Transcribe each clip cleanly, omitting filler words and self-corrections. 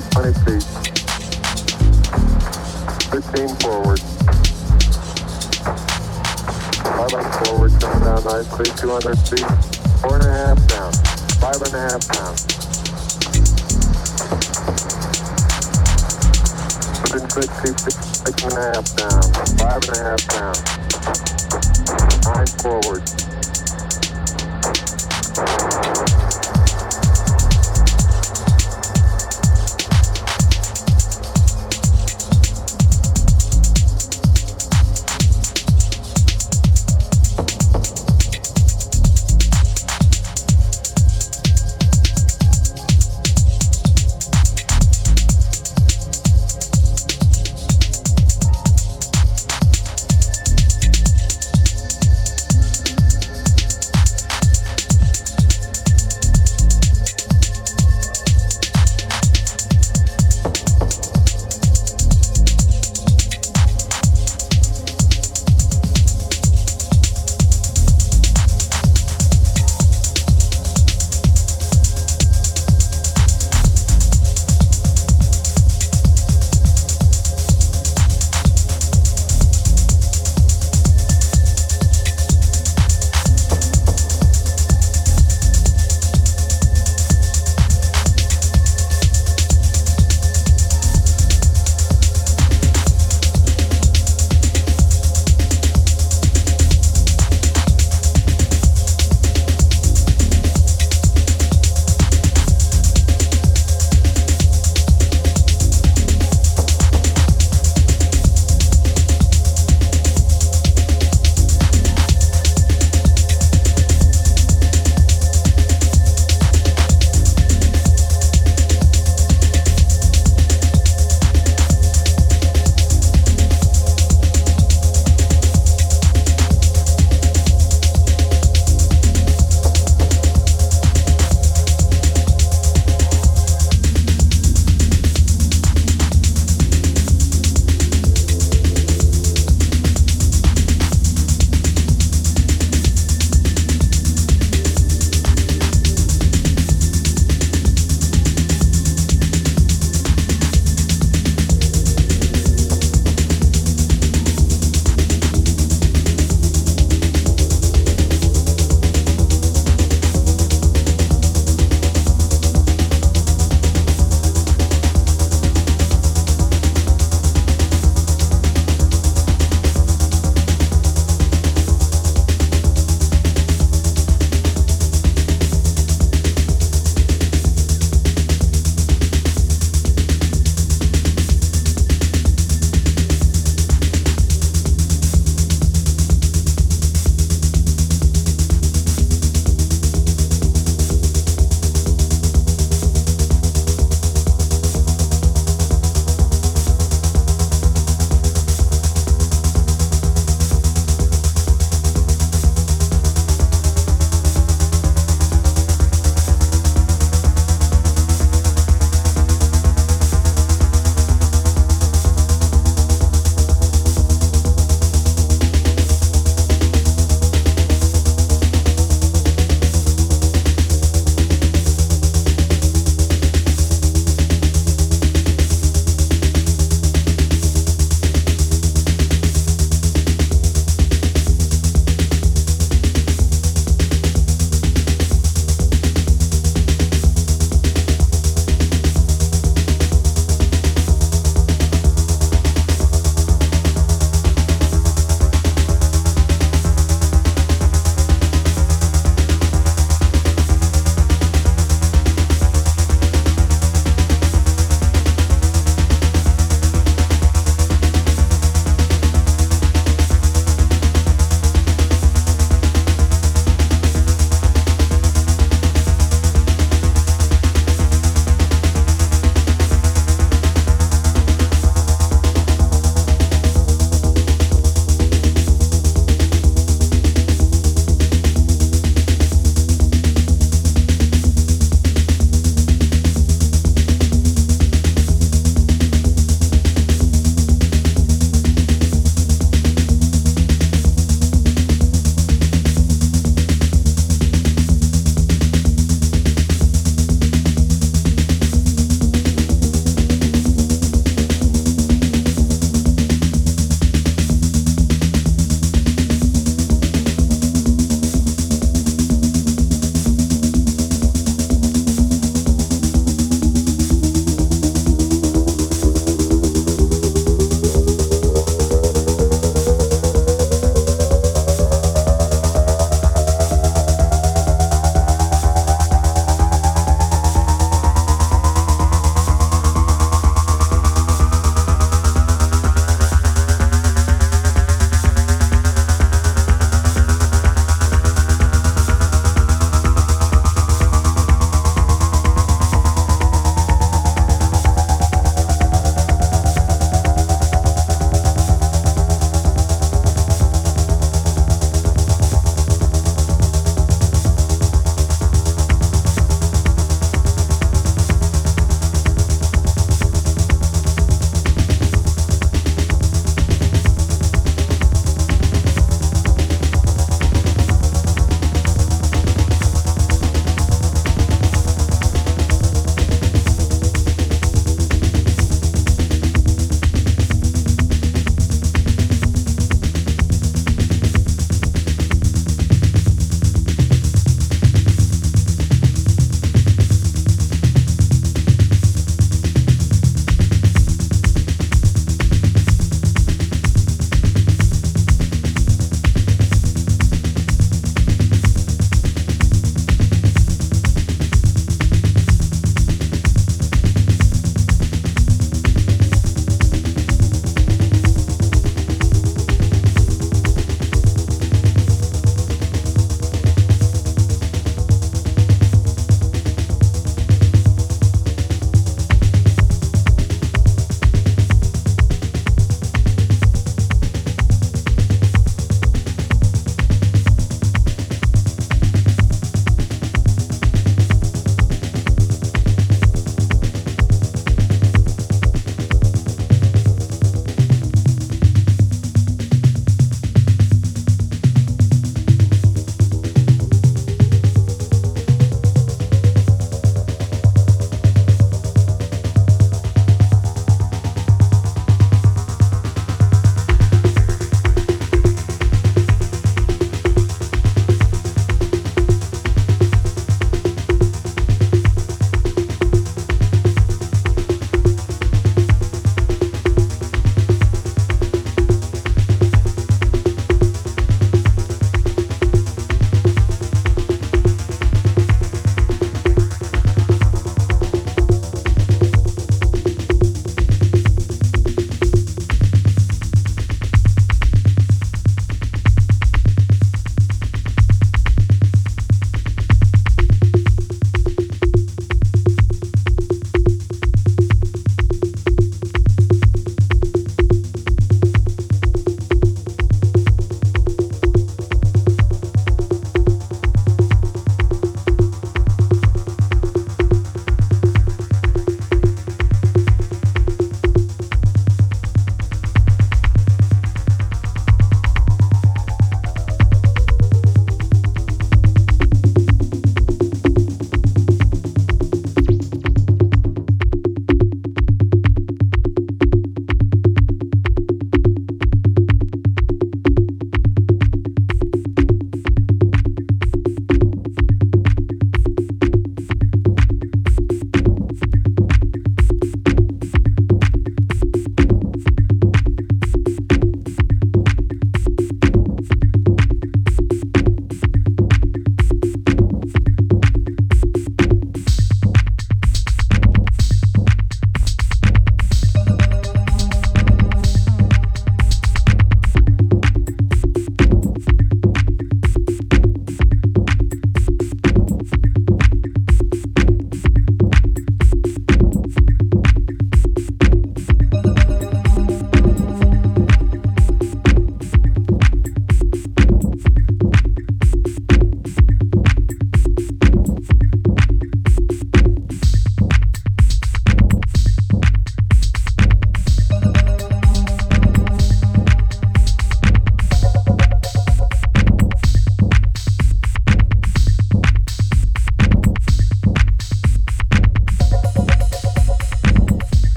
forward, 20 feet. 15 forward. 11 forward, coming down nicely, 200 feet. 4.5 down, 5.5 down. Within 6 feet, 6.5 down, 5.5 down. 9 forward.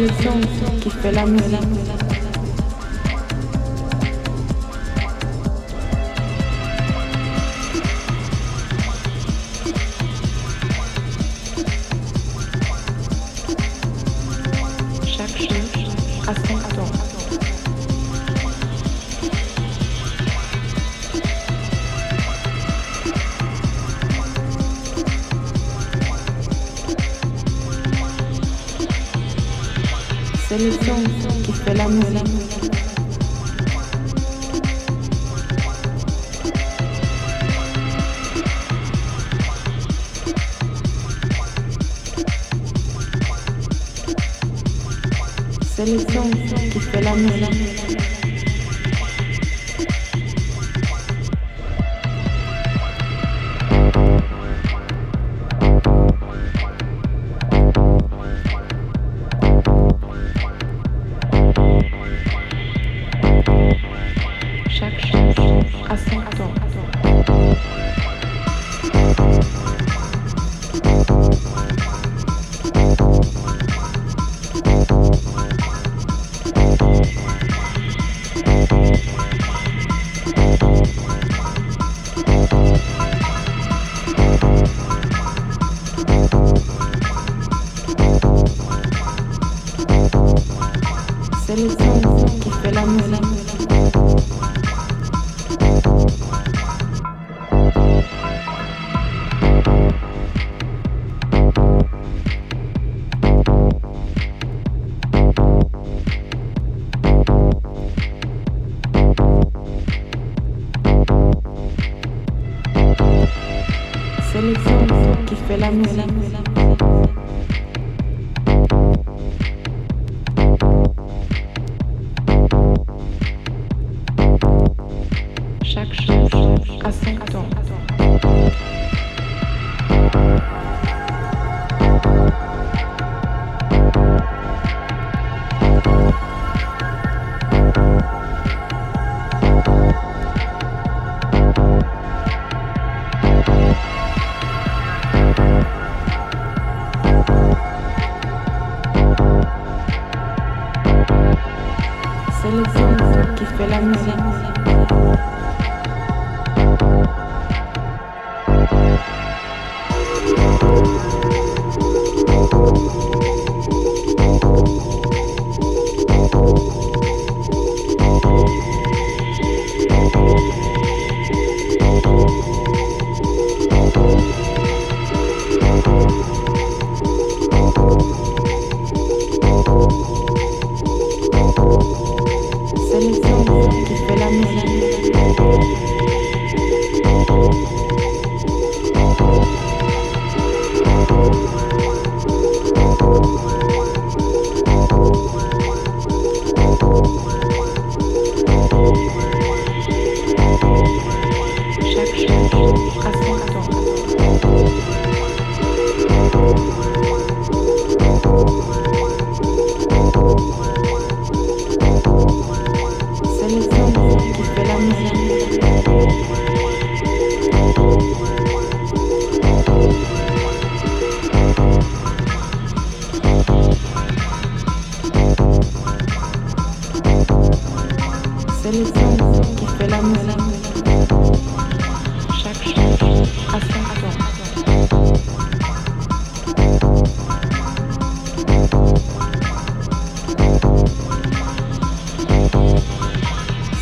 le son qui fait la musique. C'est le son qui fait la musique. C'est le son qui fait la musique. C'est le son qui fait la musique. C'est le son qui fait la musique. Chaque chose à son temps. C'est le son qui fait la musique. C'est le son qui fait la musique. Chaque chose à son temps.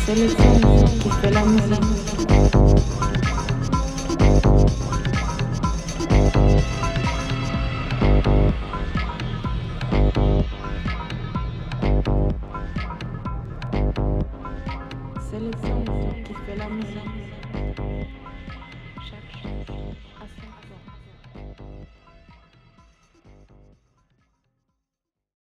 C'est le son qui fait la musique. C'est le son qui fait la musique. Chaque chose à son temps.